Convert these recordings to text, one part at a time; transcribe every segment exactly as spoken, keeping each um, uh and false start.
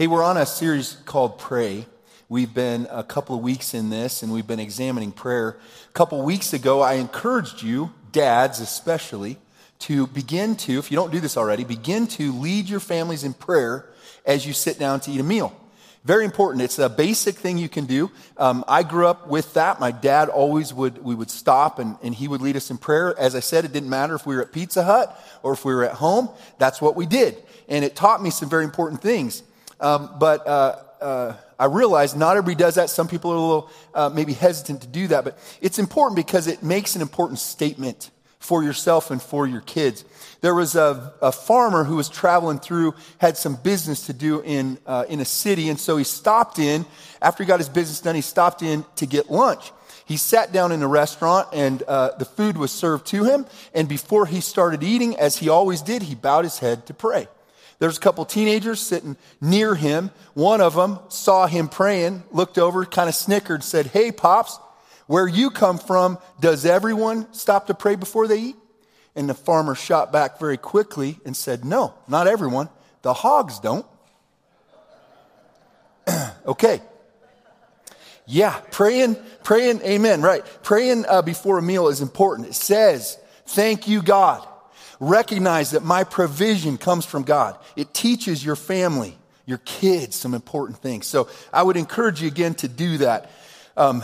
Hey, we're on a series called Pray. We've been a couple of weeks in this, and we've been examining prayer. A couple of weeks ago, I encouraged you, dads especially, to begin to, if you don't do this already, begin to lead your families in prayer as you sit down to eat a meal. Very important. It's a basic thing you can do. Um, I grew up with that. My dad always would, we would stop and, and he would lead us in prayer. As I said, it didn't matter if we were at Pizza Hut or if we were at home. That's what we did. And it taught me some very important things. Um, but uh, uh, I realize not everybody does that. Some people are a little uh, maybe hesitant to do that. But it's important because it makes an important statement for yourself and for your kids. There was a, a farmer who was traveling through, had some business to do in uh, in a city. And so he stopped in, after he got his business done, he stopped in to get lunch. He sat down in a restaurant and uh, the food was served to him. And before he started eating, as he always did, he bowed his head to pray. There's a couple teenagers sitting near him. One of them saw him praying, looked over, kind of snickered, said, "Hey, Pops, where you come from, does everyone stop to pray before they eat?" And the farmer shot back very quickly and said, "No, not everyone. The hogs don't." Okay. Yeah, praying, praying, amen, right. Praying uh, before a meal is important. It says, "Thank you, God. Recognize that my provision comes from God." It teaches your family, your kids, some important things. So I would encourage you again to do that. Um,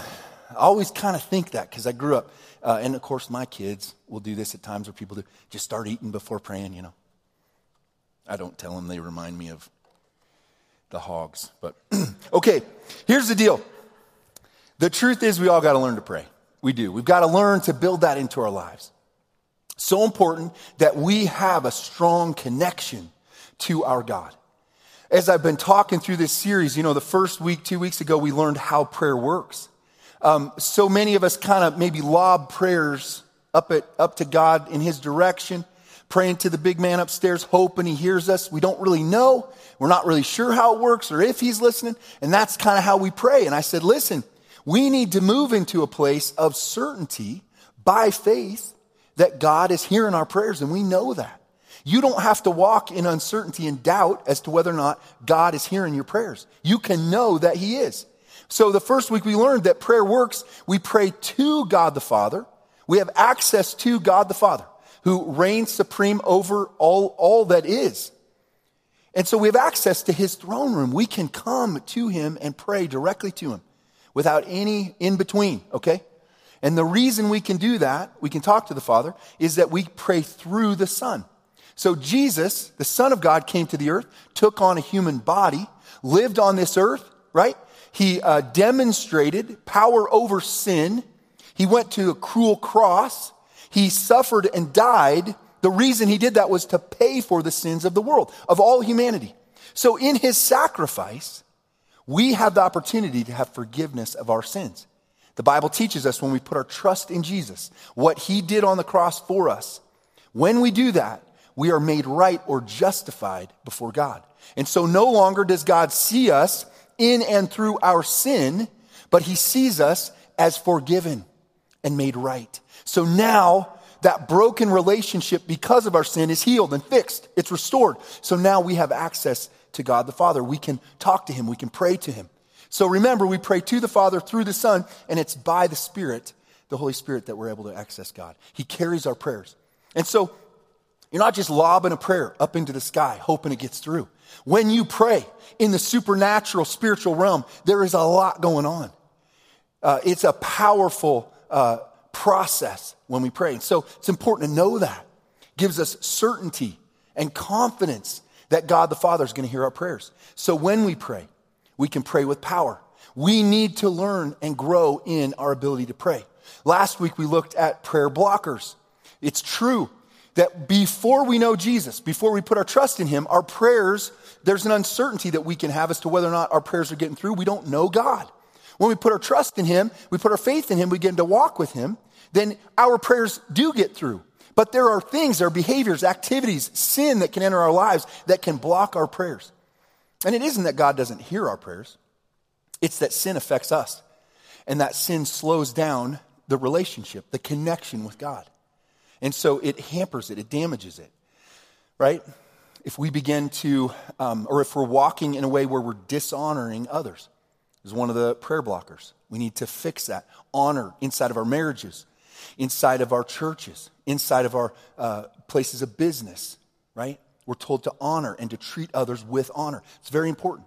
I always kind of think that because I grew up, uh, and of course my kids will do this at times where people do, just start eating before praying, you know. I don't tell them they remind me of the hogs. But okay, here's the deal. The truth is we all got to learn to pray. We do. We've got to learn to build that into our lives. So important that we have a strong connection to our God. As I've been talking through this series, you know, the first week, two weeks ago, we learned how prayer works. Um, so many of us kind of maybe lob prayers up at, up to God in his direction, praying to the big man upstairs, hoping he hears us. We don't really know. We're not really sure how it works or if he's listening. And that's kind of how we pray. And I said, listen, we need to move into a place of certainty by faith that God is hearing our prayers, and we know that. You don't have to walk in uncertainty and doubt as to whether or not God is hearing your prayers. You can know that he is. So the first week we learned that prayer works. We pray to God the Father. We have access to God the Father, who reigns supreme over all, all that is. And so we have access to his throne room. We can come to him and pray directly to him without any in between, okay? And the reason we can do that, we can talk to the Father, is that we pray through the Son. So Jesus, the Son of God, came to the earth, took on a human body, lived on this earth, right? He uh, demonstrated power over sin. He went to a cruel cross. He suffered and died. The reason he did that was to pay for the sins of the world, of all humanity. So in his sacrifice, we have the opportunity to have forgiveness of our sins. The Bible teaches us when we put our trust in Jesus, what he did on the cross for us. When we do that, we are made right or justified before God. And so no longer does God see us in and through our sin, but he sees us as forgiven and made right. So now that broken relationship because of our sin is healed and fixed. It's restored. So now we have access to God the Father. We can talk to him. We can pray to him. So remember, we pray to the Father through the Son, and it's by the Spirit, the Holy Spirit, that we're able to access God. He carries our prayers. And so you're not just lobbing a prayer up into the sky, hoping it gets through. When you pray in the supernatural spiritual realm, there is a lot going on. Uh, it's a powerful uh, process when we pray. And so it's important to know that. It gives us certainty and confidence that God the Father is going to hear our prayers. So when we pray, we can pray with power. We need to learn and grow in our ability to pray. Last week, we looked at prayer blockers. It's true that before we know Jesus, before we put our trust in him, our prayers, there's an uncertainty that we can have as to whether or not our prayers are getting through. We don't know God. When we put our trust in him, we put our faith in him, we begin to walk with him, then our prayers do get through. But there are things, there are behaviors, activities, sin that can enter our lives that can block our prayers. And it isn't that God doesn't hear our prayers. It's that sin affects us. And that sin slows down the relationship, the connection with God. And so it hampers it. It damages it, right? if we begin to, um, or if we're walking in a way where we're dishonoring others, is one of the prayer blockers. We need to fix that. Honor inside of our marriages, inside of our churches, inside of our uh, places of business, right? We're told to honor and to treat others with honor. It's very important.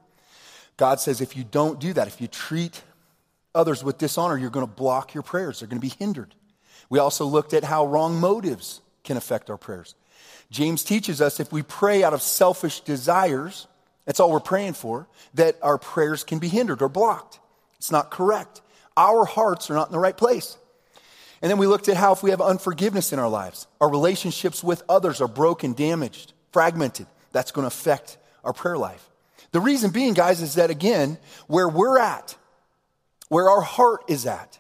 God says if you don't do that, if you treat others with dishonor, you're going to block your prayers. They're going to be hindered. We also looked at how wrong motives can affect our prayers. James teaches us if we pray out of selfish desires, that's all we're praying for, that our prayers can be hindered or blocked. It's not correct. Our hearts are not in the right place. And then we looked at how if we have unforgiveness in our lives, our relationships with others are broken, damaged, fragmented. That's going to affect our prayer life. The reason being, guys, is that again, where we're at, where our heart is at,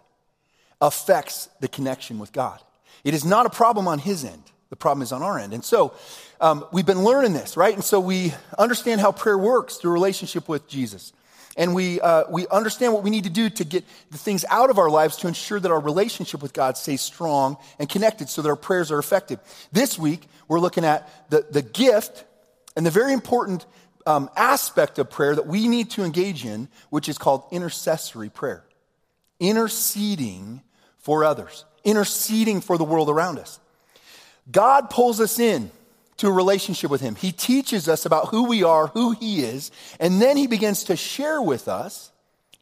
affects the connection with God. It is not a problem on his end. The problem is on our end. And so um, we've been learning this, right? And so we understand how prayer works through relationship with Jesus. And we uh, we understand what we need to do to get the things out of our lives to ensure that our relationship with God stays strong and connected so that our prayers are effective. This week, we're looking at the, the gift and the very important um, aspect of prayer that we need to engage in, which is called intercessory prayer. Interceding for others. Interceding for the world around us. God pulls us in to a relationship with him. He teaches us about who we are, who he is, and then he begins to share with us,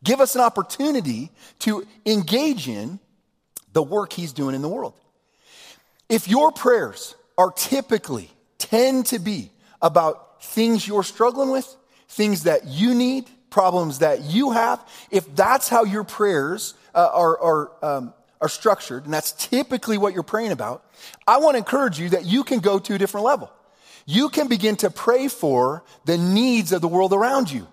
give us an opportunity to engage in the work he's doing in the world. If your prayers are typically, tend to be about things you're struggling with, things that you need, problems that you have, if that's how your prayers uh, are, are um, are structured, and that's typically what you're praying about, I want to encourage you that you can go to a different level. You can begin to pray for the needs of the world around you.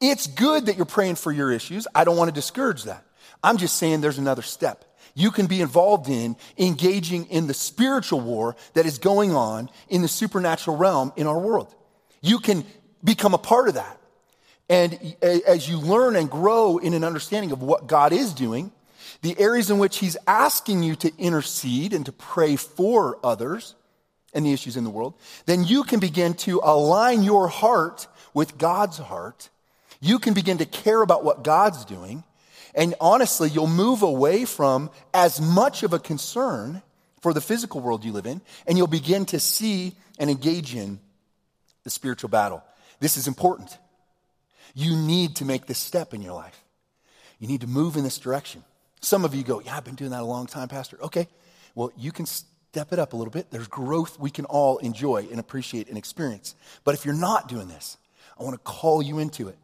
It's good that you're praying for your issues. I don't want to discourage that. I'm just saying there's another step. You can be involved in engaging in the spiritual war that is going on in the supernatural realm in our world. You can become a part of that. And as you learn and grow in an understanding of what God is doing, the areas in which he's asking you to intercede and to pray for others and the issues in the world, then you can begin to align your heart with God's heart. You can begin to care about what God's doing. And honestly, you'll move away from as much of a concern for the physical world you live in, and you'll begin to see and engage in the spiritual battle. This is important. You need to make this step in your life. You need to move in this direction. Some of you go, yeah, I've been doing that a long time, Pastor. Okay, well, you can step it up a little bit. There's growth we can all enjoy and appreciate and experience. But if you're not doing this, I want to call you into it.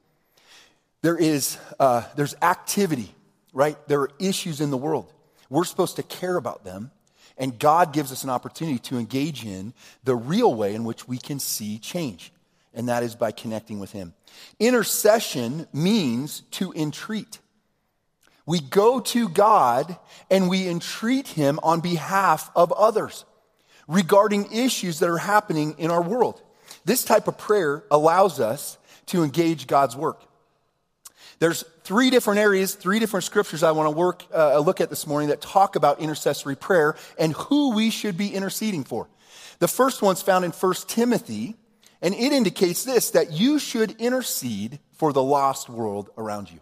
There is, uh, there's activity, right? There are issues in the world. We're supposed to care about them. And God gives us an opportunity to engage in the real way in which we can see change. And that is by connecting with him. Intercession means to entreat. We go to God and we entreat him on behalf of others regarding issues that are happening in our world. This type of prayer allows us to engage God's work. There's three different areas, three different scriptures I want to work uh, look at this morning that talk about intercessory prayer and who we should be interceding for. The first one's found in First Timothy, and it indicates this, that you should intercede for the lost world around you.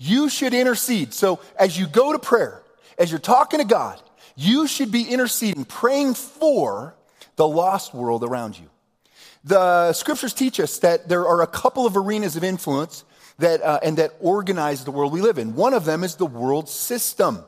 You should intercede. So as you go to prayer, as you're talking to God, you should be interceding, praying for the lost world around you. The scriptures teach us that there are a couple of arenas of influence that uh, and that organize the world we live in. One of them is the world system.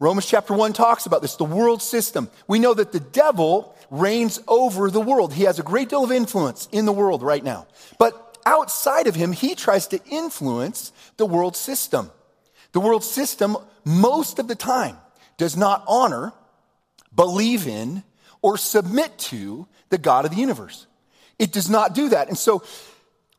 Romans chapter one talks about this, the world system. We know that the devil reigns over the world. He has a great deal of influence in the world right now. But outside of him, he tries to influence the world system. The world system, most of the time, does not honor, believe in, or submit to the God of the universe. It does not do that. And so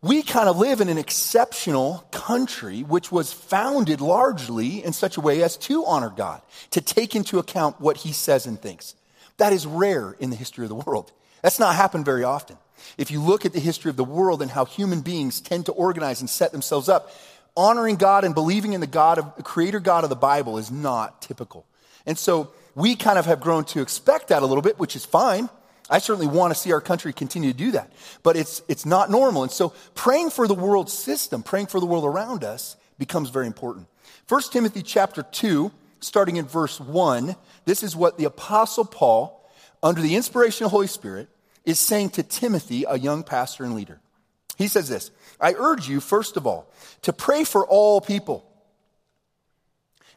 we kind of live in an exceptional country, which was founded largely in such a way as to honor God, to take into account what he says and thinks. That is rare in the history of the world. That's not happened very often. If you look at the history of the world and how human beings tend to organize and set themselves up, honoring God and believing in the God of the creator God of the Bible is not typical. And so we kind of have grown to expect that a little bit, which is fine. I certainly want to see our country continue to do that, but it's it's not normal. And so praying for the world system, praying for the world around us becomes very important. First Timothy chapter two, starting in verse one, this is what the Apostle Paul, under the inspiration of the Holy Spirit, is saying to Timothy, a young pastor and leader. He says this, I urge you, first of all, to pray for all people.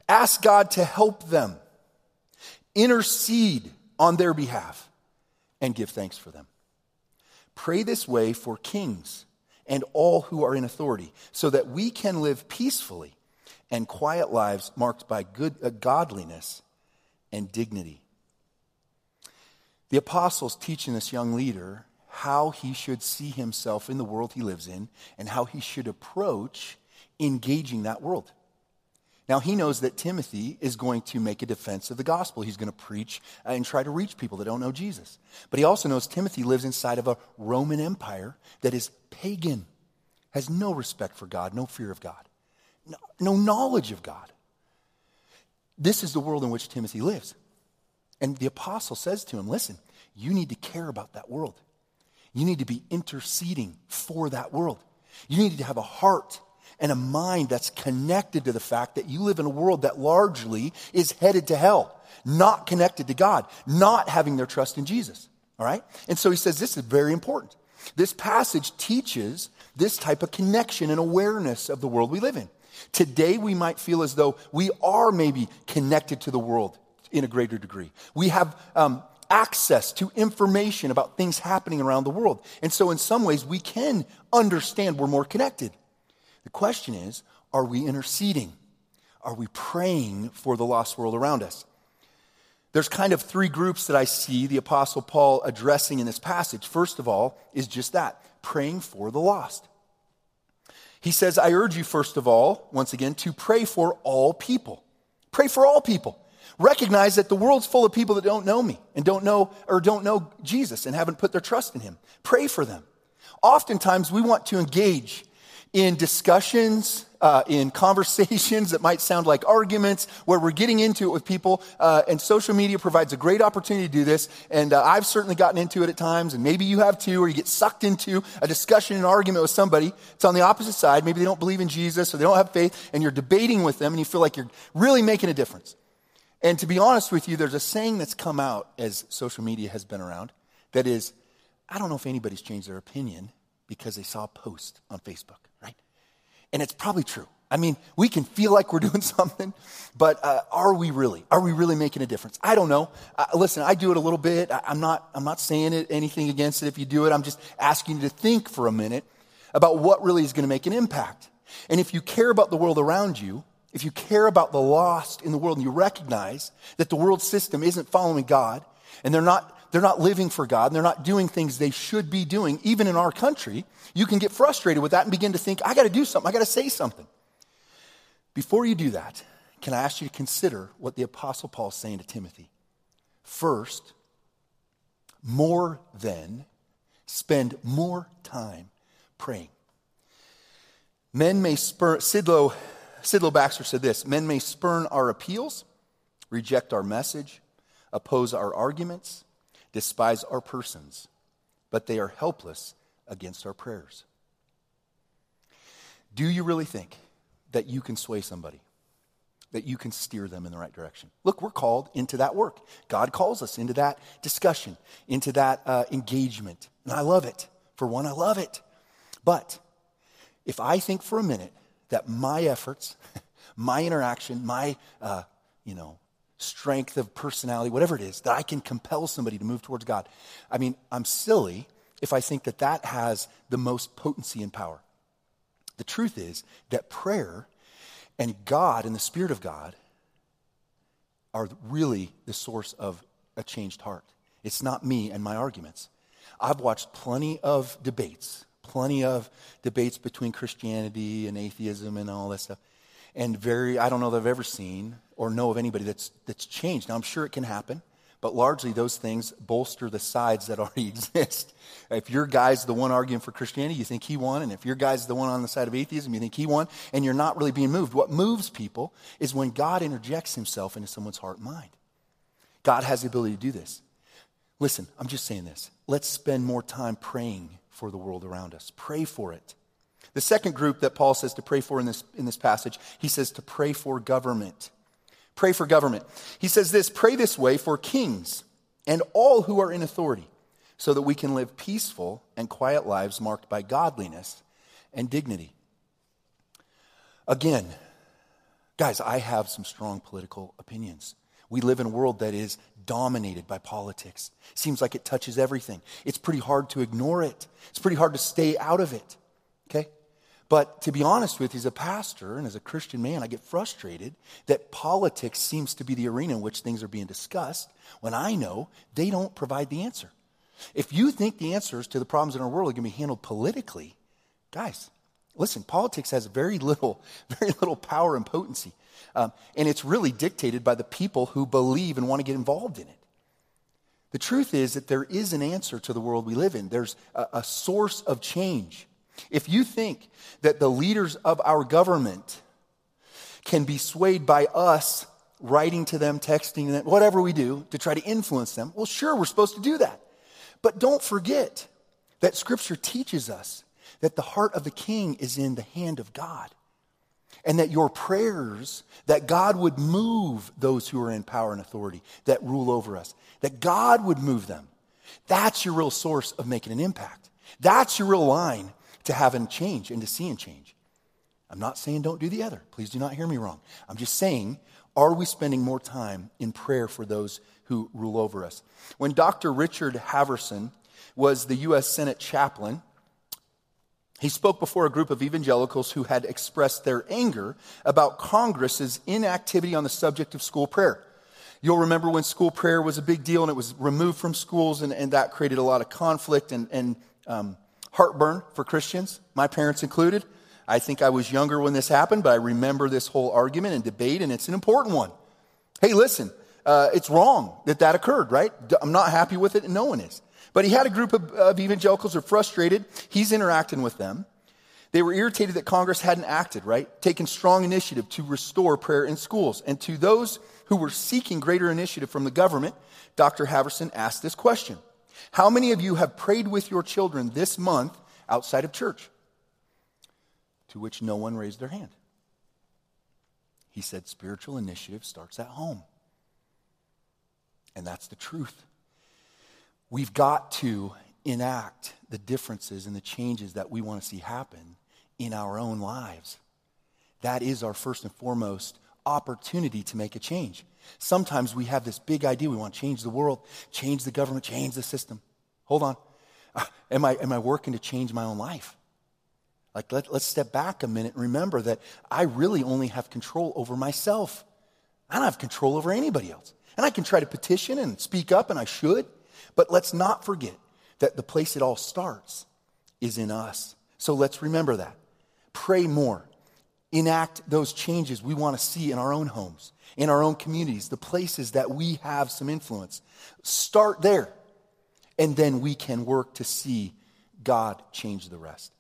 Ask God to help them. Intercede on their behalf and give thanks for them. Pray this way for kings and all who are in authority, so that we can live peacefully and quiet lives marked by good uh, godliness and dignity. The apostle's teaching this young leader how he should see himself in the world he lives in and how he should approach engaging that world. Now, he knows that Timothy is going to make a defense of the gospel. He's going to preach and try to reach people that don't know Jesus. But he also knows Timothy lives inside of a Roman Empire that is pagan, has no respect for God, no fear of God, no, no knowledge of God. This is the world in which Timothy lives. And the apostle says to him, listen, you need to care about that world. You need to be interceding for that world. You need to have a heart and a mind that's connected to the fact that you live in a world that largely is headed to hell, not connected to God, not having their trust in Jesus, all right? And so he says this is very important. This passage teaches this type of connection and awareness of the world we live in. Today we might feel as though we are maybe connected to the world in a greater degree. We have um, access to information about things happening around the world. And so in some ways we can understand we're more connected. The question is, are we interceding? Are we praying for the lost world around us? There's kind of three groups that I see the Apostle Paul addressing in this passage. First of all is just that, praying for the lost. He says, I urge you, first of all, once again, to pray for all people. Pray for all people. Recognize that the world's full of people that don't know me and don't know or don't know Jesus and haven't put their trust in him. Pray for them. Oftentimes we want to engage in discussions, uh, in conversations that might sound like arguments, where we're getting into it with people, uh, and social media provides a great opportunity to do this, and uh, I've certainly gotten into it at times, and maybe you have too, or you get sucked into a discussion, an argument with somebody. It's on the opposite side. Maybe they don't believe in Jesus, or they don't have faith, and you're debating with them, and you feel like you're really making a difference. And to be honest with you, there's a saying that's come out as social media has been around that is, I don't know if anybody's changed their opinion because they saw a post on Facebook, right? And it's probably true. I mean, we can feel like we're doing something, but uh, are we really? Are we really making a difference? I don't know. Uh, listen, I do it a little bit. I, I'm not I'm not saying it anything against it if you do it. I'm just asking you to think for a minute about what really is going to make an impact. And if you care about the world around you, if you care about the lost in the world and you recognize that the world system isn't following God and they're not They're not living for God, and they're not doing things they should be doing, even in our country, you can get frustrated with that and begin to think, I got to do something, I got to say something. Before you do that, can I ask you to consider what the Apostle Paul is saying to Timothy? First, more than, spend more time praying. Men may spurn, Sidlow, Sidlow Baxter said this, men may spurn our appeals, reject our message, oppose our arguments, despise our persons, but they are helpless against our prayers. Do you really think that you can sway somebody, that you can steer them in the right direction? Look, we're called into that work. God calls us into that discussion, into that uh, engagement. And I love it. For one, I love it. But if I think for a minute that my efforts, my interaction, my, uh, you know, strength of personality, whatever it is, that I can compel somebody to move towards God. I mean, I'm silly if I think that that has the most potency and power. The truth is that prayer and God and the Spirit of God are really the source of a changed heart. It's not me and my arguments. I've watched plenty of debates, plenty of debates between Christianity and atheism and all that stuff. And very, I don't know that I've ever seen or know of anybody that's that's changed. Now, I'm sure it can happen, but largely those things bolster the sides that already exist. If your guy's the one arguing for Christianity, you think he won. And if your guy's the one on the side of atheism, you think he won. And you're not really being moved. What moves people is when God interjects himself into someone's heart and mind. God has the ability to do this. Listen, I'm just saying this. Let's spend more time praying for the world around us. Pray for it. The second group that Paul says to pray for in this, in this passage, he says to pray for government. Pray for government. He says this, pray this way for kings and all who are in authority, so that we can live peaceful and quiet lives marked by godliness and dignity. Again, guys, I have some strong political opinions. We live in a world that is dominated by politics. Seems like it touches everything. It's pretty hard to ignore it. It's pretty hard to stay out of it, okay? But to be honest with you, as a pastor and as a Christian man, I get frustrated that politics seems to be the arena in which things are being discussed when I know they don't provide the answer. If you think the answers to the problems in our world are going to be handled politically, guys, listen, politics has very little, very little power and potency. Um, and it's really dictated by the people who believe and want to get involved in it. The truth is that there is an answer to the world we live in. There's a, a source of change. If you think that the leaders of our government can be swayed by us writing to them, texting them, whatever we do to try to influence them, well, sure, we're supposed to do that. But don't forget that Scripture teaches us that the heart of the king is in the hand of God, and that your prayers, that God would move those who are in power and authority that rule over us, that God would move them. That's your real source of making an impact. That's your real line to having change and to seeing change. I'm not saying don't do the other. Please do not hear me wrong. I'm just saying, are we spending more time in prayer for those who rule over us? When Doctor Richard Haverson was the U S Senate chaplain, he spoke before a group of evangelicals who had expressed their anger about Congress's inactivity on the subject of school prayer. You'll remember when school prayer was a big deal and it was removed from schools, and, and that created a lot of conflict and, and um heartburn for Christians, my parents included. I think I was younger when this happened, but I remember this whole argument and debate, and it's an important one. Hey, listen, uh, it's wrong that that occurred, right? I'm not happy with it, and no one is. But he had a group of, of evangelicals who are frustrated. He's interacting with them. They were irritated that Congress hadn't acted, right? Taken strong initiative to restore prayer in schools. And to those who were seeking greater initiative from the government, Doctor Haverson asked this question. How many of you have prayed with your children this month outside of church? To which no one raised their hand. He said, spiritual initiative starts at home. And that's the truth. We've got to enact the differences and the changes that we want to see happen in our own lives. That is our first and foremost opportunity to make a change. Sometimes we have this big idea. We want to change the world, change the government, change the system. Hold on. Uh, am I am I working to change my own life? Like, let, let's step back a minute and remember that I really only have control over myself. I don't have control over anybody else. And I can try to petition and speak up, and I should. But let's not forget that the place it all starts is in us. So let's remember that. Pray more. Enact those changes we want to see in our own homes, in our own communities, the places that we have some influence. Start there, and then we can work to see God change the rest.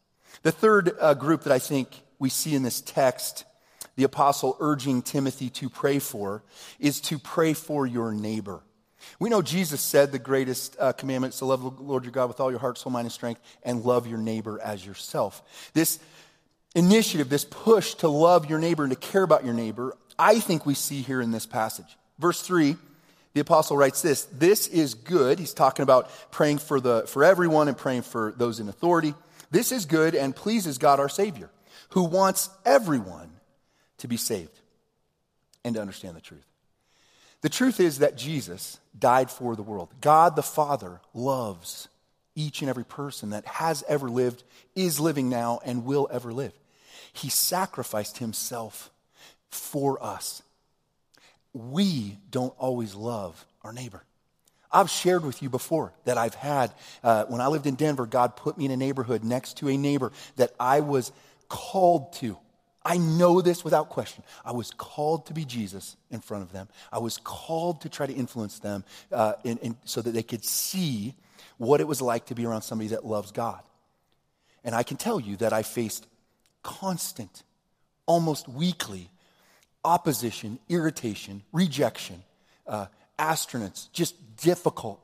The third uh, group that I think we see in this text, the apostle urging Timothy to pray for, is to pray for your neighbor. We know Jesus said the greatest uh, commandment is to love the Lord your God with all your heart, soul, mind, and strength, and love your neighbor as yourself. This initiative, this push to love your neighbor and to care about your neighbor, I think we see here in this passage. Verse three, the apostle writes this, this is good. He's talking about praying for the for everyone and praying for those in authority. This is good and pleases God our Savior, who wants everyone to be saved and to understand the truth. The truth is that Jesus died for the world. God the Father loves each and every person that has ever lived, is living now, and will ever live. He sacrificed himself for us. We don't always love our neighbor. I've shared with you before that I've had, uh, when I lived in Denver, God put me in a neighborhood next to a neighbor that I was called to. I know this without question. I was called to be Jesus in front of them. I was called to try to influence them uh, in, in, so that they could see what it was like to be around somebody that loves God. And I can tell you that I faced constant, almost weekly opposition, irritation, rejection, uh, abstinence, just difficult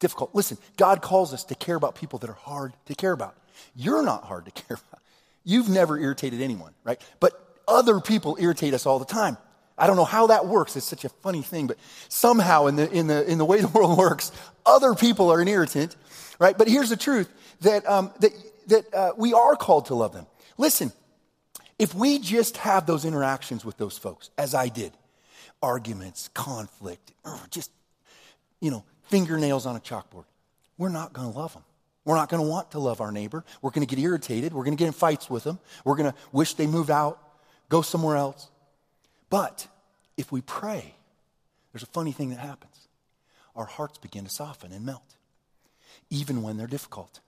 difficult. Listen, God calls us to care about people that are hard to care about. You're not hard to care about. You've never irritated anyone, right? But other people irritate us all the time. I don't know how that works. It's such a funny thing, but somehow in the in the in the way the world works, other people are an irritant, right? But here's the truth that um, that that uh, we are called to love them. Listen, if we just have those interactions with those folks, as I did, arguments, conflict, just you know, fingernails on a chalkboard, we're not going to love them. We're not going to want to love our neighbor. We're going to get irritated. We're going to get in fights with them. We're going to wish they moved out, go somewhere else. But if we pray, there's a funny thing that happens. Our hearts begin to soften and melt, even when they're difficult.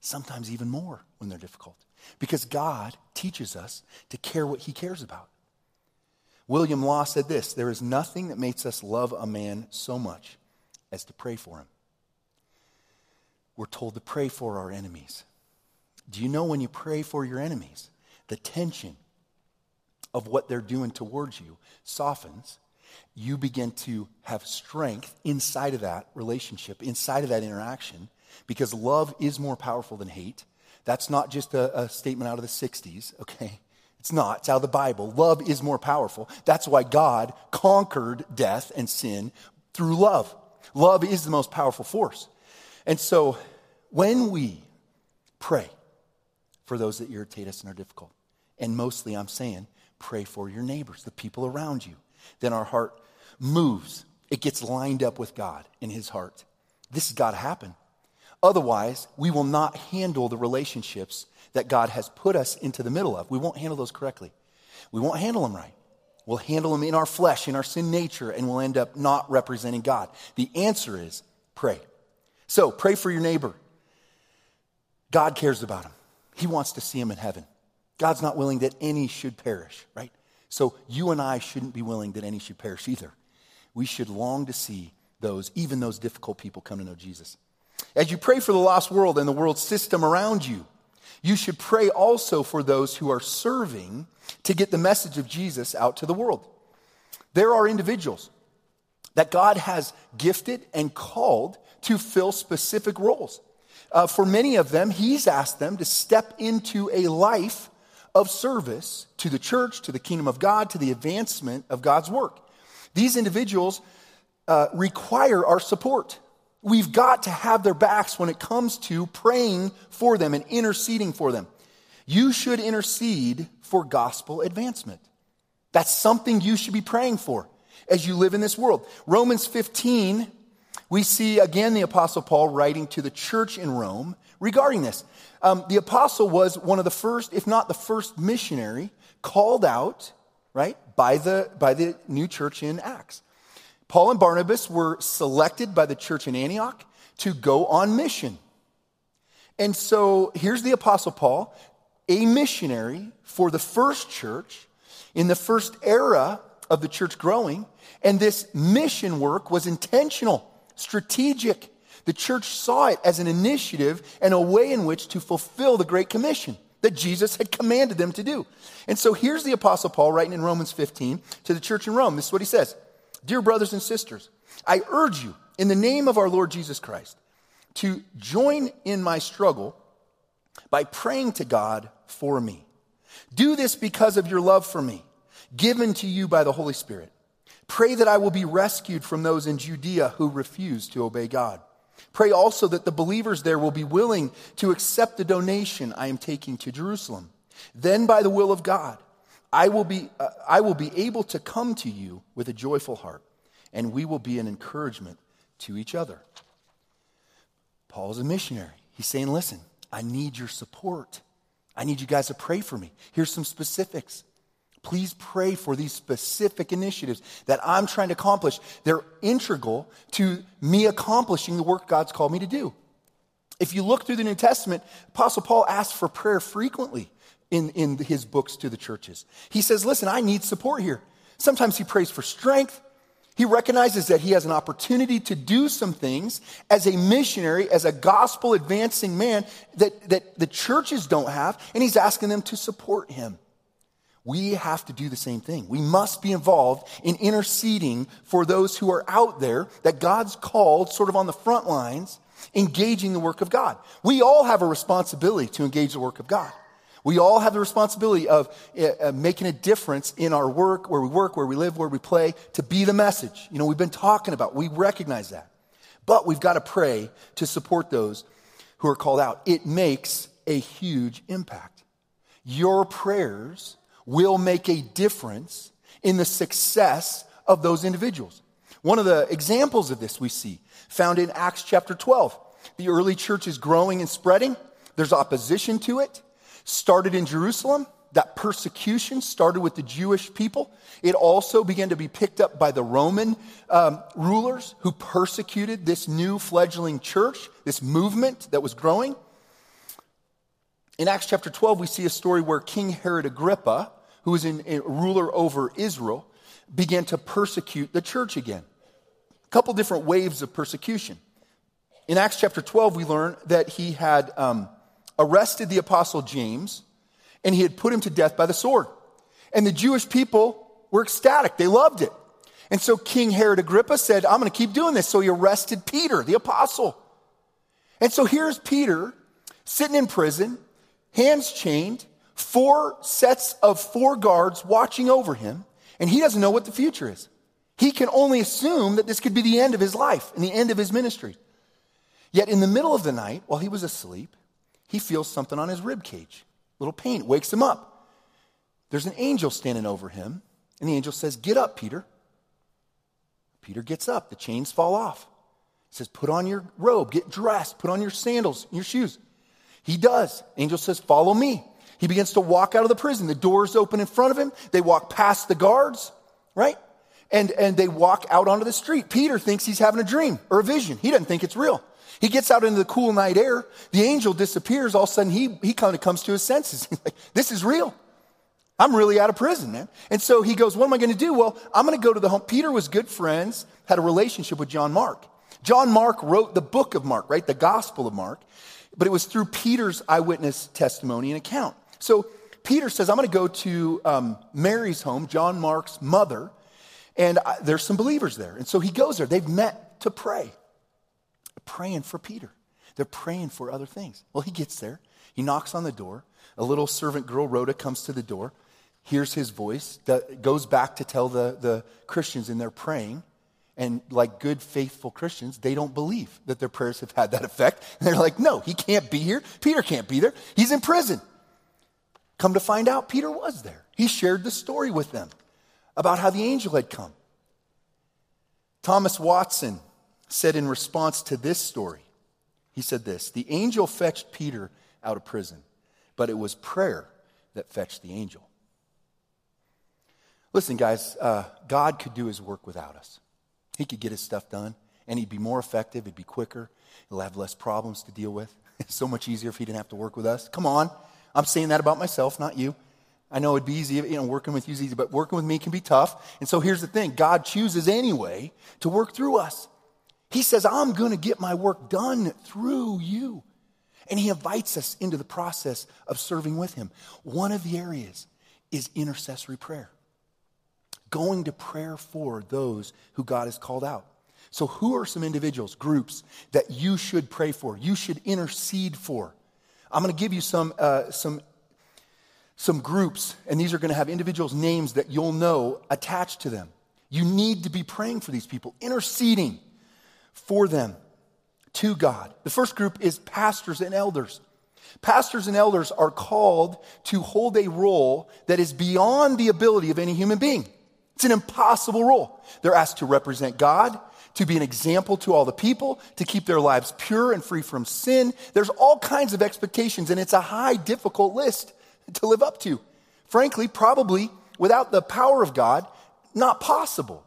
Sometimes even more when they're difficult. Because God teaches us to care what he cares about. William Law said this, there is nothing that makes us love a man so much as to pray for him. We're told to pray for our enemies. Do you know when you pray for your enemies, the tension of what they're doing towards you softens, you begin to have strength inside of that relationship, inside of that interaction, because love is more powerful than hate. That's not just a, a statement out of the sixties, okay? It's not. It's out of the Bible. Love is more powerful. That's why God conquered death and sin through love. Love is the most powerful force. And so when we pray for those that irritate us and are difficult, and mostly I'm saying, pray for your neighbors, the people around you. Then our heart moves. It gets lined up with God in his heart. This has got to happen. Otherwise, we will not handle the relationships that God has put us into the middle of. We won't handle those correctly. We won't handle them right. We'll handle them in our flesh, in our sin nature, and we'll end up not representing God. The answer is pray. So pray for your neighbor. God cares about him. He wants to see him in heaven. God's not willing that any should perish, right? So you and I shouldn't be willing that any should perish either. We should long to see those, even those difficult people, come to know Jesus. As you pray for the lost world and the world system around you, you should pray also for those who are serving to get the message of Jesus out to the world. There are individuals that God has gifted and called to fill specific roles. Uh, for many of them, he's asked them to step into a life of service to the church, to the kingdom of God, to the advancement of God's work. These individuals uh, require our support. We've got to have their backs when it comes to praying for them and interceding for them. You should intercede for gospel advancement. That's something you should be praying for as you live in this world. Romans fifteen, we see again the Apostle Paul writing to the church in Rome regarding this. Um, the apostle was one of the first, if not the first missionary called out, right, by the, by the new church in Acts. Paul and Barnabas were selected by the church in Antioch to go on mission. And so here's the Apostle Paul, a missionary for the first church in the first era of the church growing. And this mission work was intentional, strategic. The church saw it as an initiative and a way in which to fulfill the Great Commission that Jesus had commanded them to do. And so here's the Apostle Paul writing in Romans fifteen to the church in Rome. This is what he says. Dear brothers and sisters, I urge you in the name of our Lord Jesus Christ to join in my struggle by praying to God for me. Do this because of your love for me, given to you by the Holy Spirit. Pray that I will be rescued from those in Judea who refuse to obey God. Pray also that the believers there will be willing to accept the donation I am taking to Jerusalem. Then by the will of God, I will be uh, I will be able to come to you with a joyful heart, and we will be an encouragement to each other. Paul's a missionary. He's saying, listen, I need your support. I need you guys to pray for me. Here's some specifics. Please pray for these specific initiatives that I'm trying to accomplish. They're integral to me accomplishing the work God's called me to do. If you look through the New Testament, Apostle Paul asked for prayer frequently in, in his books to the churches. He says, listen, I need support here. Sometimes he prays for strength. He recognizes that he has an opportunity to do some things as a missionary, as a gospel advancing man that, that the churches don't have, and he's asking them to support him. we have to do the same thing. We must be involved in interceding for those who are out there that God's called, sort of on the front lines, engaging the work of God. We all have a responsibility to engage the work of God. We all have the responsibility of uh, making a difference in our work, where we work, where we live, where we play, to be the message. You know, we've been talking about, we recognize that. But we've got to pray to support those who are called out. It makes a huge impact. Your prayers will make a difference in the success of those individuals. One of the examples of this we see found in Acts chapter twelve. The early church is growing and spreading. There's opposition to it. Started in Jerusalem. That persecution started with the Jewish people. It also began to be picked up by the Roman um, rulers who persecuted this new fledgling church, this movement that was growing. In Acts chapter twelve, we see a story where King Herod Agrippa, who was in, a ruler over Israel, began to persecute the church again. A couple different waves of persecution. In Acts chapter twelve, we learn that he had um, arrested the apostle James, and he had put him to death by the sword. And the Jewish people were ecstatic. They loved it. And so King Herod Agrippa said, I'm going to keep doing this. So he arrested Peter, the apostle. And so here's Peter sitting in prison, hands chained, four sets of four guards watching over him. And he doesn't know what the future is. He can only assume that this could be the end of his life and the end of his ministry. Yet in the middle of the night, while he was asleep, he feels something on his rib cage. Little pain wakes him up. There's an angel standing over him, and the angel says, get up, Peter. Peter gets up. The chains fall off. He says, put on your robe, get dressed, put on your sandals, your shoes. He does. Angel says, follow me. He begins to walk out of the prison. The doors open in front of him. They walk past the guards, right? And, and they walk out onto the street. Peter thinks he's having a dream or a vision. He doesn't think it's real. He gets out into the cool night air. The angel disappears. All of a sudden, he, he kind of comes to his senses. He's like, this is real. I'm really out of prison, man. And so he goes, what am I going to do? Well, I'm going to go to the home. Peter was good friends, had a relationship with John Mark. John Mark wrote the book of Mark, right? The Gospel of Mark. But it was through Peter's eyewitness testimony and account. So Peter says, I'm going to go to um, Mary's home, John Mark's mother. And I, there's some believers there. And so he goes there. They've met to pray. Praying for Peter. They're praying for other things. Well, he gets there. He knocks on the door. A little servant girl, Rhoda, comes to the door, hears his voice, goes back to tell the, the Christians, and they're praying. And like good, faithful Christians, they don't believe that their prayers have had that effect. And they're like, no, he can't be here. Peter can't be there. He's in prison. Come to find out, Peter was there. He shared the story with them about how the angel had come. Thomas Watson said in response to this story, he said this, the angel fetched Peter out of prison, but it was prayer that fetched the angel. Listen, guys, uh, God could do his work without us. He could get his stuff done, and he'd be more effective, he'd be quicker, he'll have less problems to deal with. It's so much easier if he didn't have to work with us. Come on, I'm saying that about myself, not you. I know it'd be easy, you know, working with you is easy, but working with me can be tough. And so here's the thing, God chooses anyway to work through us. He says, I'm going to get my work done through you. And he invites us into the process of serving with him. One of the areas is intercessory prayer. Going to prayer for those who God has called out. So who are some individuals, groups that you should pray for, you should intercede for? I'm going to give you some, uh, some, some groups, and these are going to have individuals' names that you'll know attached to them. You need to be praying for these people, interceding for them, to God. The first group is pastors and elders. Pastors and elders are called to hold a role that is beyond the ability of any human being. It's an impossible role. They're asked to represent God, to be an example to all the people, to keep their lives pure and free from sin. There's all kinds of expectations, and it's a high, difficult list to live up to. Frankly, probably without the power of God, not possible.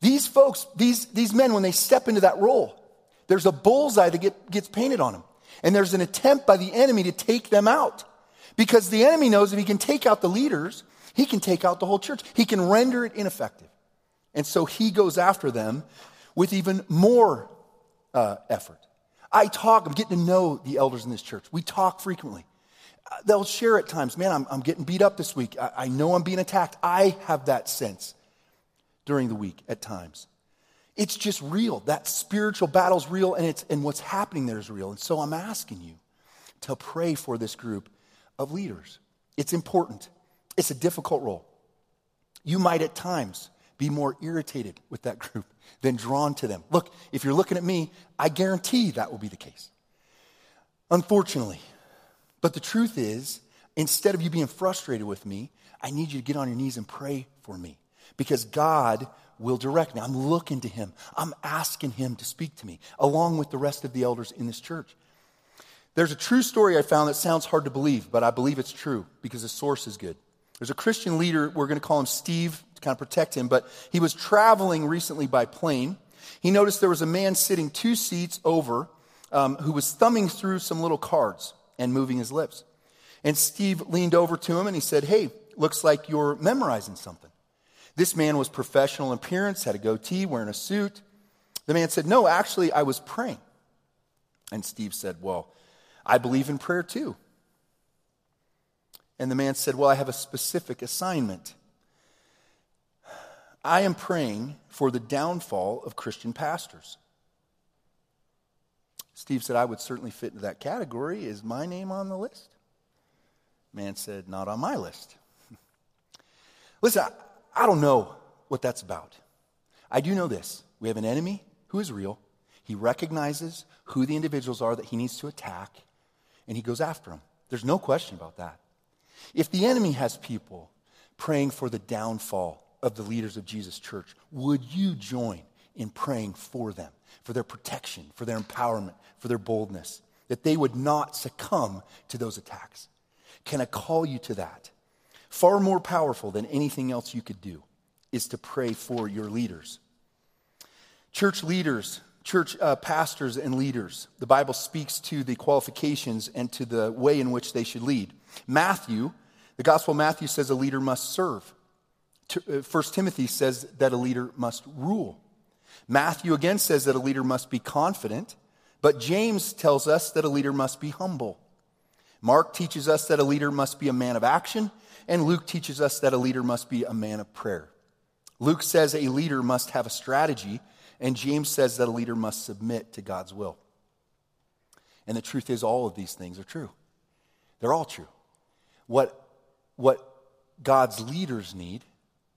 These folks, these, these men, when they step into that role, there's a bullseye that get, gets painted on them. And there's an attempt by the enemy to take them out. Because the enemy knows if he can take out the leaders, he can take out the whole church. He can render it ineffective. And so he goes after them with even more uh, effort. I talk, I'm getting to know the elders in this church. We talk frequently. they'll share at times, man, I'm, I'm getting beat up this week. I, I know I'm being attacked. I have that sense during the week at times. It's just real. That spiritual battle's real, and it's and what's happening there is real. And so I'm asking you to pray for this group of leaders. It's important. It's a difficult role. You might at times be more irritated with that group than drawn to them. Look, if you're looking at me, I guarantee that will be the case, unfortunately. But the truth is, instead of you being frustrated with me, I need you to get on your knees and pray for me, because God will direct me. I'm looking to him. I'm asking him to speak to me, along with the rest of the elders in this church. There's a true story I found that sounds hard to believe, but I believe it's true because the source is good. There's a Christian leader, we're going to call him Steve to kind of protect him, but he was traveling recently by plane. He noticed there was a man sitting two seats over um, who was thumbing through some little cards and moving his lips. And Steve leaned over to him and he said, "Hey, looks like you're memorizing something." This man was professional in appearance, had a goatee, wearing a suit. The man said, "No, actually, I was praying." And Steve said, "Well, I believe in prayer too." And the man said, "Well, I have a specific assignment. I am praying for the downfall of Christian pastors." Steve said, "I would certainly fit into that category. Is my name on the list?" The man said, "Not on my list." Listen, I, I don't know what that's about. I do know this. We have an enemy who is real. He recognizes who the individuals are that he needs to attack, and he goes after them. There's no question about that. If the enemy has people praying for the downfall of the leaders of Jesus' church, would you join in praying for them, for their protection, for their empowerment, for their boldness, that they would not succumb to those attacks? Can I call you to that? Far more powerful than anything else you could do is to pray for your leaders. Church leaders, church uh, pastors and leaders, the Bible speaks to the qualifications and to the way in which they should lead. Matthew, the Gospel of Matthew says a leader must serve. First Timothy says that a leader must rule. Matthew again says that a leader must be confident, but James tells us that a leader must be humble. Mark teaches us that a leader must be a man of action, and Luke teaches us that a leader must be a man of prayer. Luke says a leader must have a strategy, and James says that a leader must submit to God's will. And the truth is, all of these things are true. They're all true. What, what God's leaders need,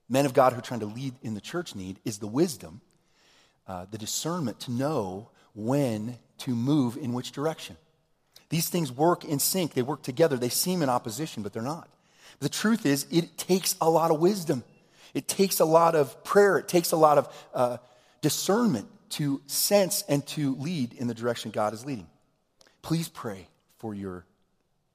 men of God who are trying to lead in the church need, is the wisdom, uh, the discernment to know when to move in which direction. These things work in sync. They work together. They seem in opposition, but they're not. The truth is, it takes a lot of wisdom. It takes a lot of prayer. It takes a lot of uh, discernment to sense and to lead in the direction God is leading. Please pray for your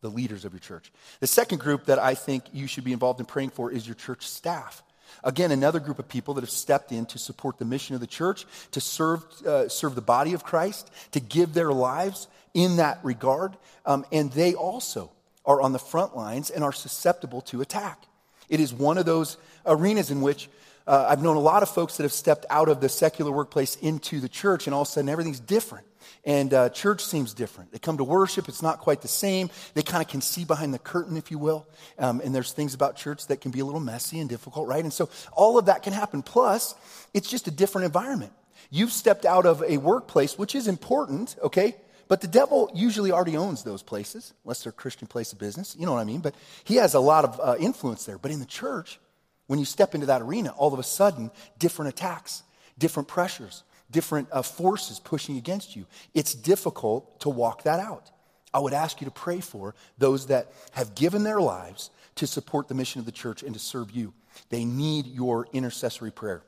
the leaders of your church. The second group that I think you should be involved in praying for is your church staff. Again, another group of people that have stepped in to support the mission of the church, to serve uh, serve the body of Christ, to give their lives in that regard. Um, and they also are on the front lines and are susceptible to attack. It is one of those arenas in which uh, I've known a lot of folks that have stepped out of the secular workplace into the church, and all of a sudden everything's different. And uh, church seems different. They come to worship. It's not quite the same. They kind of can see behind the curtain, if you will. Um, and there's things about church that can be a little messy and difficult, right? And so all of that can happen. Plus, it's just a different environment. You've stepped out of a workplace, which is important, okay? But the devil usually already owns those places, unless they're a Christian place of business. You know what I mean? But he has a lot of uh, influence there. But in the church, when you step into that arena, all of a sudden, different attacks, different pressures, different uh, forces pushing against you. It's difficult to walk that out. I would ask you to pray for those that have given their lives to support the mission of the church and to serve you. They need your intercessory prayer.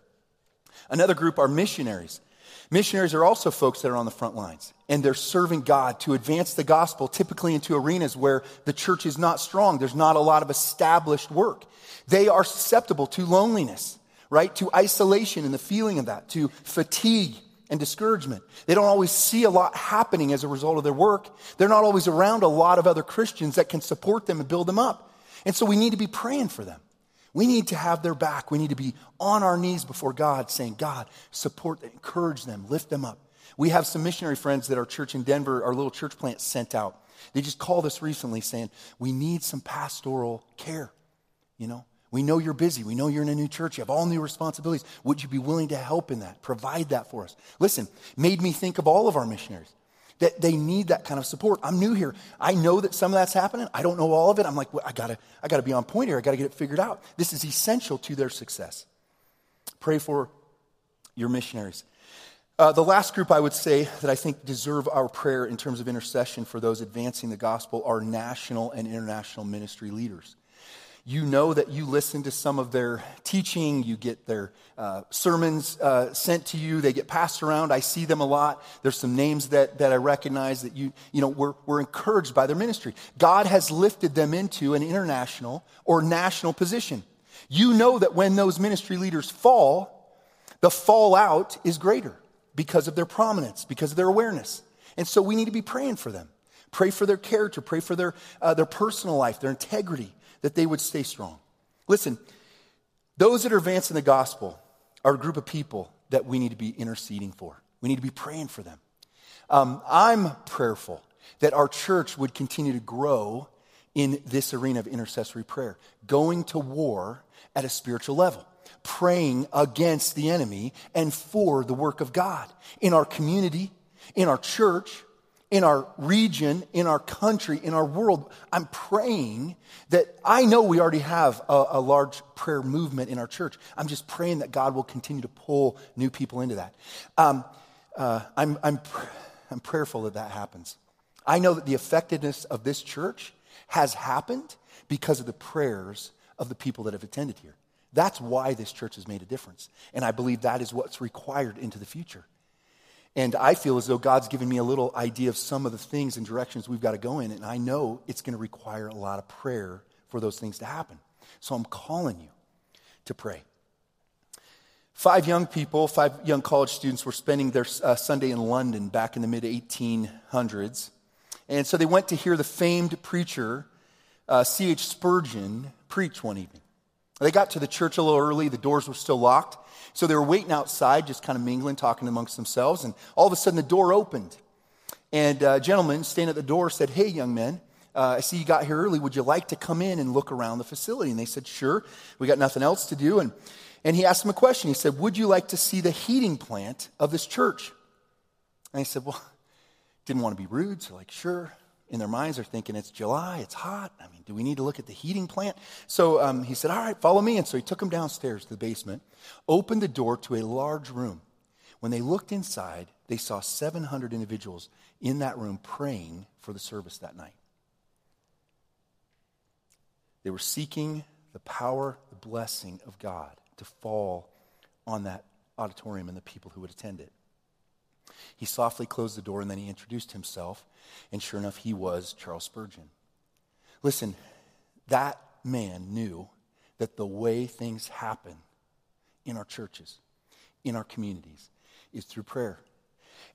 Another group are missionaries. Missionaries are also folks that are on the front lines, and they're serving God to advance the gospel, typically into arenas where the church is not strong. There's not a lot of established work. They are susceptible to loneliness, right? To isolation and the feeling of that, to fatigue and discouragement. They don't always see a lot happening as a result of their work. They're not always around a lot of other Christians that can support them and build them up. And so we need to be praying for them. We need to have their back. We need to be on our knees before God saying, God, support them, encourage them, lift them up. We have some missionary friends that our church in Denver, our little church plant, sent out They just called us recently saying, we need some pastoral care, you know? We know you're busy. We know you're in a new church. You have all new responsibilities. Would you be willing to help in that? Provide that for us. Listen, made me think of all of our missionaries, that they need that kind of support. I'm new here. I know that some of that's happening. I don't know all of it. I'm like, well, I gotta, I gotta be on point here. I gotta get it figured out. This is essential to their success. Pray for your missionaries. Uh, the last group I would say that I think deserve our prayer in terms of intercession for those advancing the gospel are national and international ministry leaders. You know that you listen to some of their teaching, you get their uh, sermons uh, sent to you, they get passed around. I see them a lot. There's some names that, that I recognize that you, you know, we're, we're encouraged by their ministry. God has lifted them into an international or national position. You know that when those ministry leaders fall, the fallout is greater because of their prominence, because of their awareness. And so we need to be praying for them. Pray for their character, pray for their uh, their personal life, their integrity, that they would stay strong. Listen, those that are advancing the gospel are a group of people that we need to be interceding for. We need to be praying for them. Um, I'm prayerful that our church would continue to grow in this arena of intercessory prayer, going to war at a spiritual level, praying against the enemy and for the work of God in our community, in our church, in our region, in our country, in our world. I'm praying that, I know we already have a, a large prayer movement in our church. I'm just praying that God will continue to pull new people into that. Um, uh, I'm, I'm, I'm prayerful that that happens. I know that the effectiveness of this church has happened because of the prayers of the people that have attended here. That's why this church has made a difference. And I believe that is what's required into the future. And I feel as though God's given me a little idea of some of the things and directions we've got to go in, and I know it's going to require a lot of prayer for those things to happen. So I'm calling you to pray. Five young people, five young college students were spending their uh, Sunday in London back in the mid eighteen hundreds. And so they went to hear the famed preacher, uh, C H Spurgeon, preach one evening. They got to the church a little early. The doors were still locked. So they were waiting outside, just kind of mingling, talking amongst themselves. And all of a sudden, the door opened. And a gentleman standing at the door said, "Hey, young men, uh, I see you got here early. Would you like to come in and look around the facility?" And they said, "Sure. We got nothing else to do." And, and he asked them a question. He said, "Would you like to see the heating plant of this church?" And they said, well, didn't want to be rude. So like, sure. In their minds, they're thinking, it's July, it's hot. I mean, do we need to look at the heating plant? So um, he said, "All right, follow me." And so he took them downstairs to the basement, opened the door to a large room. When they looked inside, they saw seven hundred individuals in that room praying for the service that night. They were seeking the power, the blessing of God to fall on that auditorium and the people who would attend it. He softly closed the door, and then he introduced himself, and sure enough, he was Charles Spurgeon. Listen, that man knew that the way things happen in our churches, in our communities, is through prayer.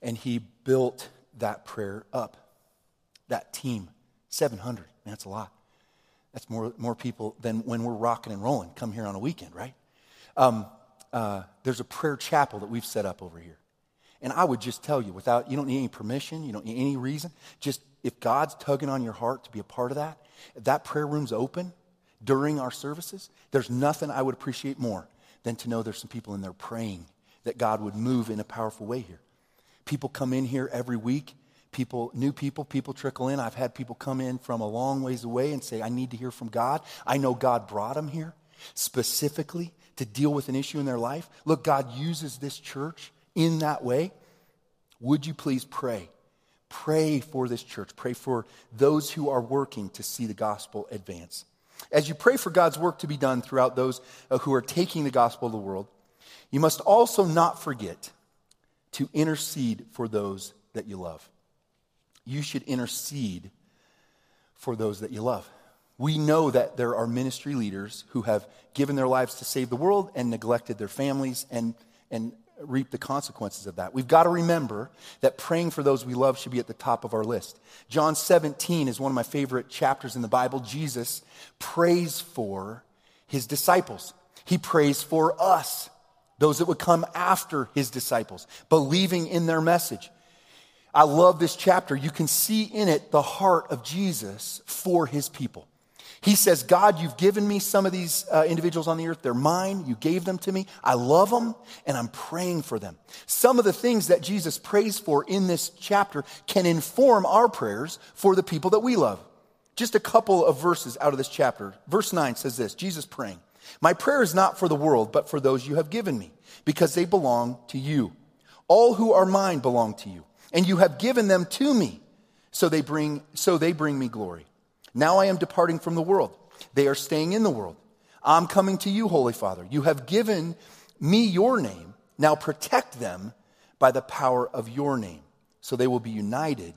And he built that prayer up, that team, seven hundred. Man, that's a lot. That's more, more people than when we're rocking and rolling, come here on a weekend, right? Um, uh, there's a prayer chapel that we've set up over here. And I would just tell you, without, you don't need any permission, you don't need any reason, just if God's tugging on your heart to be a part of that, if that prayer room's open during our services, there's nothing I would appreciate more than to know there's some people in there praying that God would move in a powerful way here. People come in here every week, people, new people, people trickle in. I've had people come in from a long ways away and say, "I need to hear from God. I know God brought them here specifically to deal with an issue in their life. Look, God uses this church in that way. Would you please pray? Pray for this church. Pray for those who are working to see the gospel advance." As you pray for God's work to be done throughout those who are taking the gospel of the world, you must also not forget to intercede for those that you love. You should intercede for those that you love. We know that there are ministry leaders who have given their lives to save the world and neglected their families and and. reap the consequences of that. We've got to remember that praying for those we love should be at the top of our list. John seventeen is one of my favorite chapters in the Bible. Jesus prays for his disciples. He prays for us, those that would come after his disciples, believing in their message. I love this chapter. You can see in it the heart of Jesus for his people. He says, God, you've given me some of these uh, individuals on the earth. They're mine. You gave them to me. I love them, and I'm praying for them. Some of the things that Jesus prays for in this chapter can inform our prayers for the people that we love. Just a couple of verses out of this chapter. Verse nine says this, Jesus praying, my prayer is not for the world, but for those you have given me, because they belong to you. All who are mine belong to you, and you have given them to me, so they bring, so they bring me glory. Now I am departing from the world. They are staying in the world. I'm coming to you, Holy Father. You have given me your name. Now protect them by the power of your name, so they will be united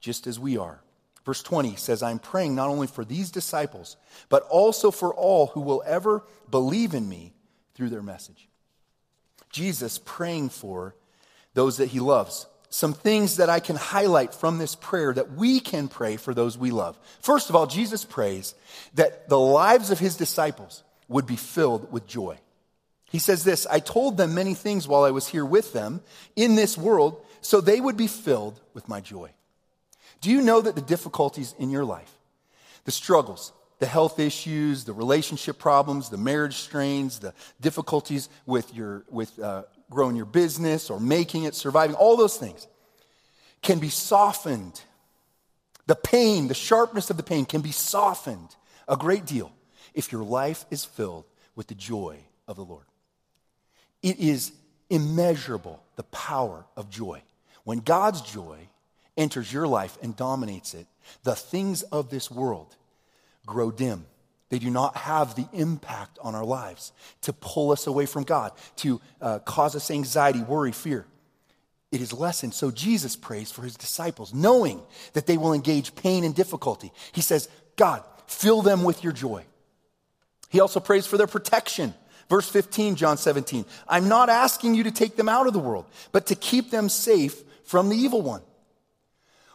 just as we are. Verse twenty says, I'm praying not only for these disciples, but also for all who will ever believe in me through their message. Jesus praying for those that he loves. Some things that I can highlight from this prayer that we can pray for those we love. First of all, Jesus prays that the lives of his disciples would be filled with joy. He says this, I told them many things while I was here with them in this world, so they would be filled with my joy. Do you know that the difficulties in your life, the struggles, the health issues, the relationship problems, the marriage strains, the difficulties with your with uh, growing your business or making it, surviving, all those things can be softened. The pain, the sharpness of the pain can be softened a great deal if your life is filled with the joy of the Lord. It is immeasurable, the power of joy. When God's joy enters your life and dominates it, the things of this world grow dim. They do not have the impact on our lives to pull us away from God, to uh, cause us anxiety, worry, fear. It is lessened. So Jesus prays for his disciples, knowing that they will engage pain and difficulty. He says, God, fill them with your joy. He also prays for their protection. Verse fifteen, John seventeen, I'm not asking you to take them out of the world, but to keep them safe from the evil one.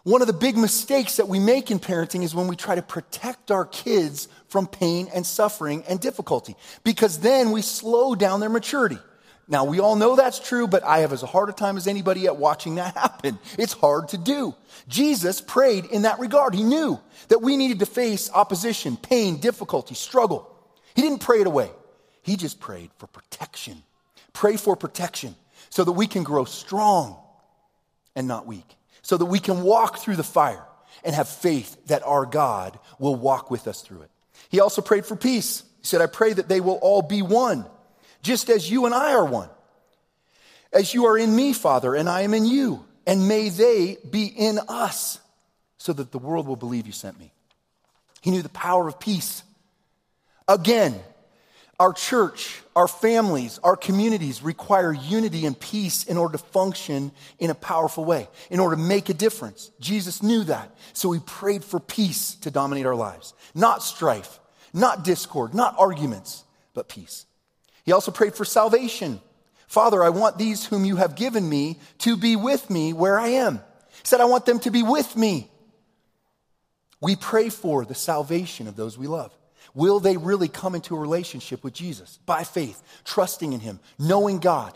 One of the big mistakes that we make in parenting is when we try to protect our kids from pain and suffering and difficulty, because then we slow down their maturity. Now, we all know that's true, but I have as hard a time as anybody at watching that happen. It's hard to do. Jesus prayed in that regard. He knew that we needed to face opposition, pain, difficulty, struggle. He didn't pray it away. He just prayed for protection. Pray for protection so that we can grow strong and not weak, so that we can walk through the fire and have faith that our God will walk with us through it. He also prayed for peace. He said, I pray that they will all be one, just as you and I are one. As you are in me, Father, and I am in you, and may they be in us, so that the world will believe you sent me. He knew the power of peace. Again, our church, our families, our communities require unity and peace in order to function in a powerful way, in order to make a difference. Jesus knew that, so he prayed for peace to dominate our lives. Not strife, not discord, not arguments, but peace. He also prayed for salvation. Father, I want these whom you have given me to be with me where I am. He said, I want them to be with me. We pray for the salvation of those we love. Will they really come into a relationship with Jesus by faith, trusting in him, knowing God?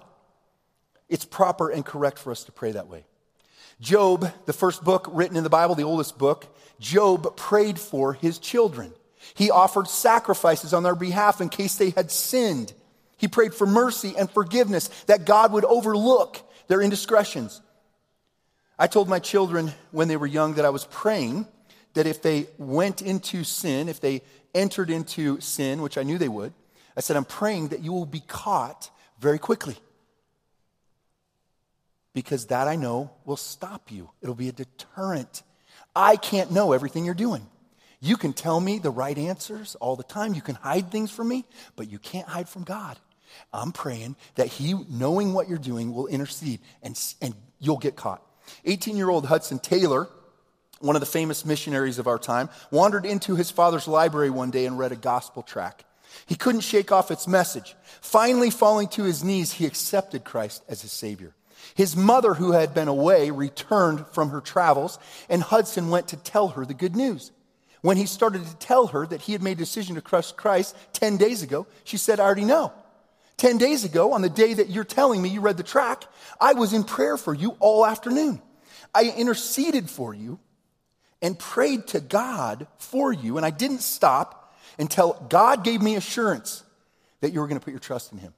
It's proper and correct for us to pray that way. Job, the first book written in the Bible, the oldest book, Job prayed for his children. He offered sacrifices on their behalf in case they had sinned. He prayed for mercy and forgiveness, that God would overlook their indiscretions. I told my children when they were young that I was praying that if they went into sin, if they entered into sin, which I knew they would, I said, I'm praying that you will be caught very quickly, because that I know will stop you. It'll be a deterrent. I can't know everything you're doing. You can tell me the right answers all the time. You can hide things from me, but you can't hide from God. I'm praying that he, knowing what you're doing, will intercede and, and you'll get caught. eighteen-year-old Hudson Taylor, one of the famous missionaries of our time, wandered into his father's library one day and read a gospel tract. He couldn't shake off its message. Finally falling to his knees, he accepted Christ as his Savior. His mother, who had been away, returned from her travels, and Hudson went to tell her the good news. When he started to tell her that he had made a decision to trust Christ ten days ago, she said, I already know. ten days ago, on the day that you're telling me you read the tract, I was in prayer for you all afternoon. I interceded for you and prayed to God for you, and I didn't stop until God gave me assurance that you were going to put your trust in him.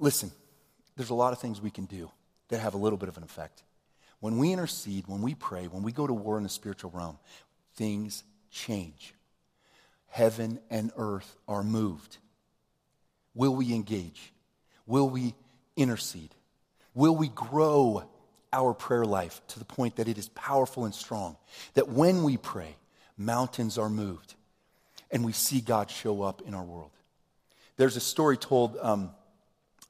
Listen, there's a lot of things we can do that have a little bit of an effect. When we intercede, when we pray, when we go to war in the spiritual realm, things change. Heaven and earth are moved. Will we engage? Will we intercede? Will we grow our prayer life to the point that it is powerful and strong? That when we pray, mountains are moved and we see God show up in our world. There's a story told um,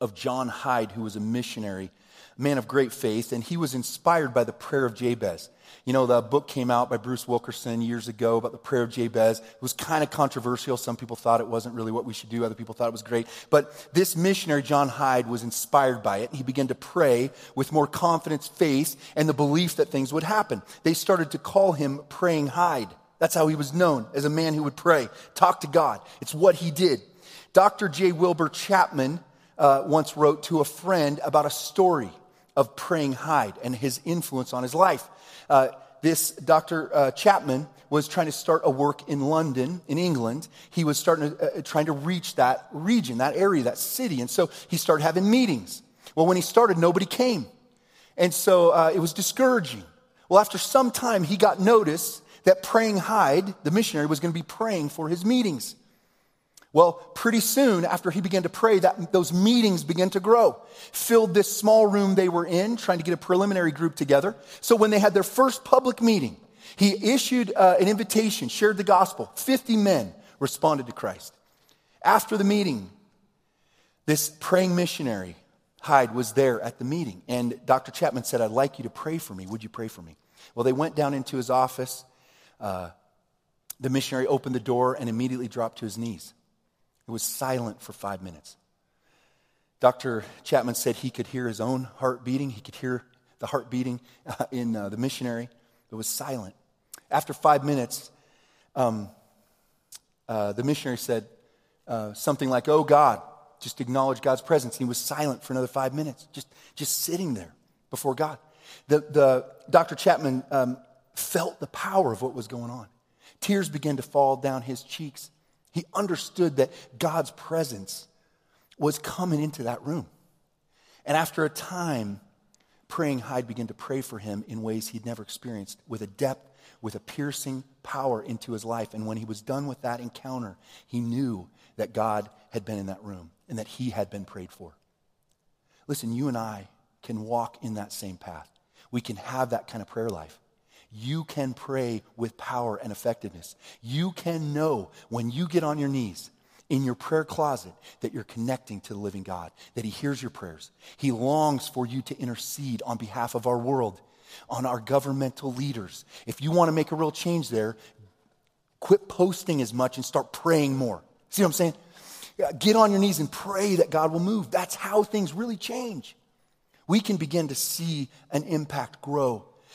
of John Hyde, who was a missionary, a man of great faith, and he was inspired by the prayer of Jabez. You know, the book came out by Bruce Wilkerson years ago about the prayer of Jabez. It was kind of controversial. Some people thought it wasn't really what we should do. Other people thought it was great. But this missionary, John Hyde, was inspired by it. He began to pray with more confidence, faith, and the belief that things would happen. They started to call him Praying Hyde. That's how he was known, as a man who would pray, talk to God. It's what he did. Doctor J. Wilbur Chapman uh, once wrote to a friend about a story of Praying Hyde and his influence on his life. Uh, this Doctor Uh, Chapman was trying to start a work in London, in England. He was starting to, uh, trying to reach that region, that area, that city. And so he started having meetings. Well, when he started, nobody came. And so uh, it was discouraging. Well, after some time, he got notice that Praying Hyde, the missionary, was going to be praying for his meetings. Well, pretty soon after he began to pray, that those meetings began to grow. Filled this small room they were in, trying to get a preliminary group together. So when they had their first public meeting, he issued uh, an invitation, shared the gospel. fifty men responded to Christ. After the meeting, this praying missionary, Hyde, was there at the meeting. And Doctor Chapman said, "I'd like you to pray for me. Would you pray for me?" Well, they went down into his office. Uh, the missionary opened the door and immediately dropped to his knees. It was silent for five minutes. Doctor Chapman said he could hear his own heart beating. He could hear the heart beating uh, in uh, the missionary. It was silent. After five minutes, um, uh, the missionary said uh, something like, "Oh God," just acknowledge God's presence. He was silent for another five minutes, just, just sitting there before God. The, the Doctor Chapman um, felt the power of what was going on. Tears began to fall down his cheeks. He understood that God's presence was coming into that room. And after a time, Praying Hyde began to pray for him in ways he'd never experienced, with a depth, with a piercing power into his life. And when he was done with that encounter, he knew that God had been in that room and that he had been prayed for. Listen, you and I can walk in that same path. We can have that kind of prayer life. You can pray with power and effectiveness. You can know when you get on your knees in your prayer closet that you're connecting to the living God, that he hears your prayers. He longs for you to intercede on behalf of our world, on our governmental leaders. If you want to make a real change there, quit posting as much and start praying more. See what I'm saying? Get on your knees and pray that God will move. That's how things really change. We can begin to see an impact grow.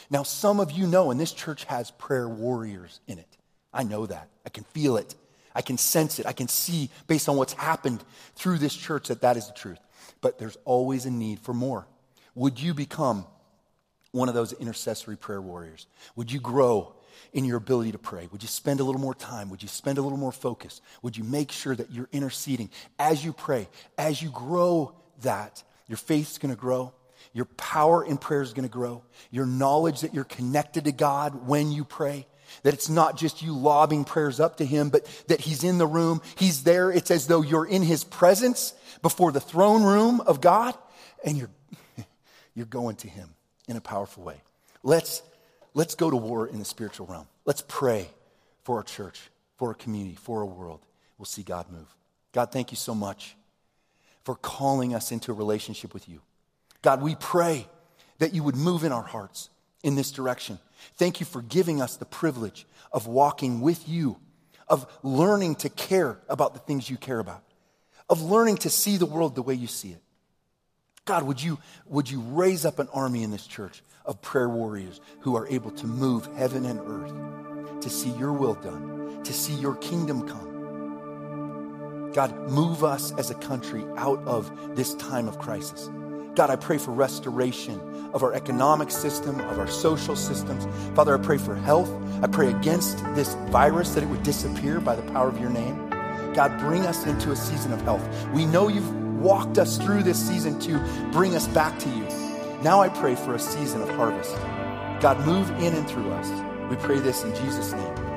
Now, some of you know, and this church has prayer warriors in it. I know that. I can feel it. I can sense it. I can see, based on what's happened through this church, that that is the truth. But there's always a need for more. Would you become one of those intercessory prayer warriors? Would you grow in your ability to pray? Would you spend a little more time? Would you spend a little more focus? Would you make sure that you're interceding as you pray? As you grow that, your faith's going to grow. Your power in prayer is going to grow. Your knowledge that you're connected to God when you pray, that it's not just you lobbing prayers up to him, but that he's in the room. He's there. It's as though you're in his presence before the throne room of God, and you're you're going to him in a powerful way. Let's, let's go to war in the spiritual realm. Let's pray for our church, for our community, for our world. We'll see God move. God, thank you so much for calling us into a relationship with you. God, we pray that you would move in our hearts in this direction. Thank you for giving us the privilege of walking with you, of learning to care about the things you care about, of learning to see the world the way you see it. God, would you, would you raise up an army in this church of prayer warriors who are able to move heaven and earth to see your will done, to see your kingdom come. God, move us as a country out of this time of crisis. God, I pray for restoration of our economic system, of our social systems. Father, I pray for health. I pray against this virus, that it would disappear by the power of your name. God, bring us into a season of health. We know you've walked us through this season to bring us back to you. Now I pray for a season of harvest. God, move in and through us. We pray this in Jesus' name.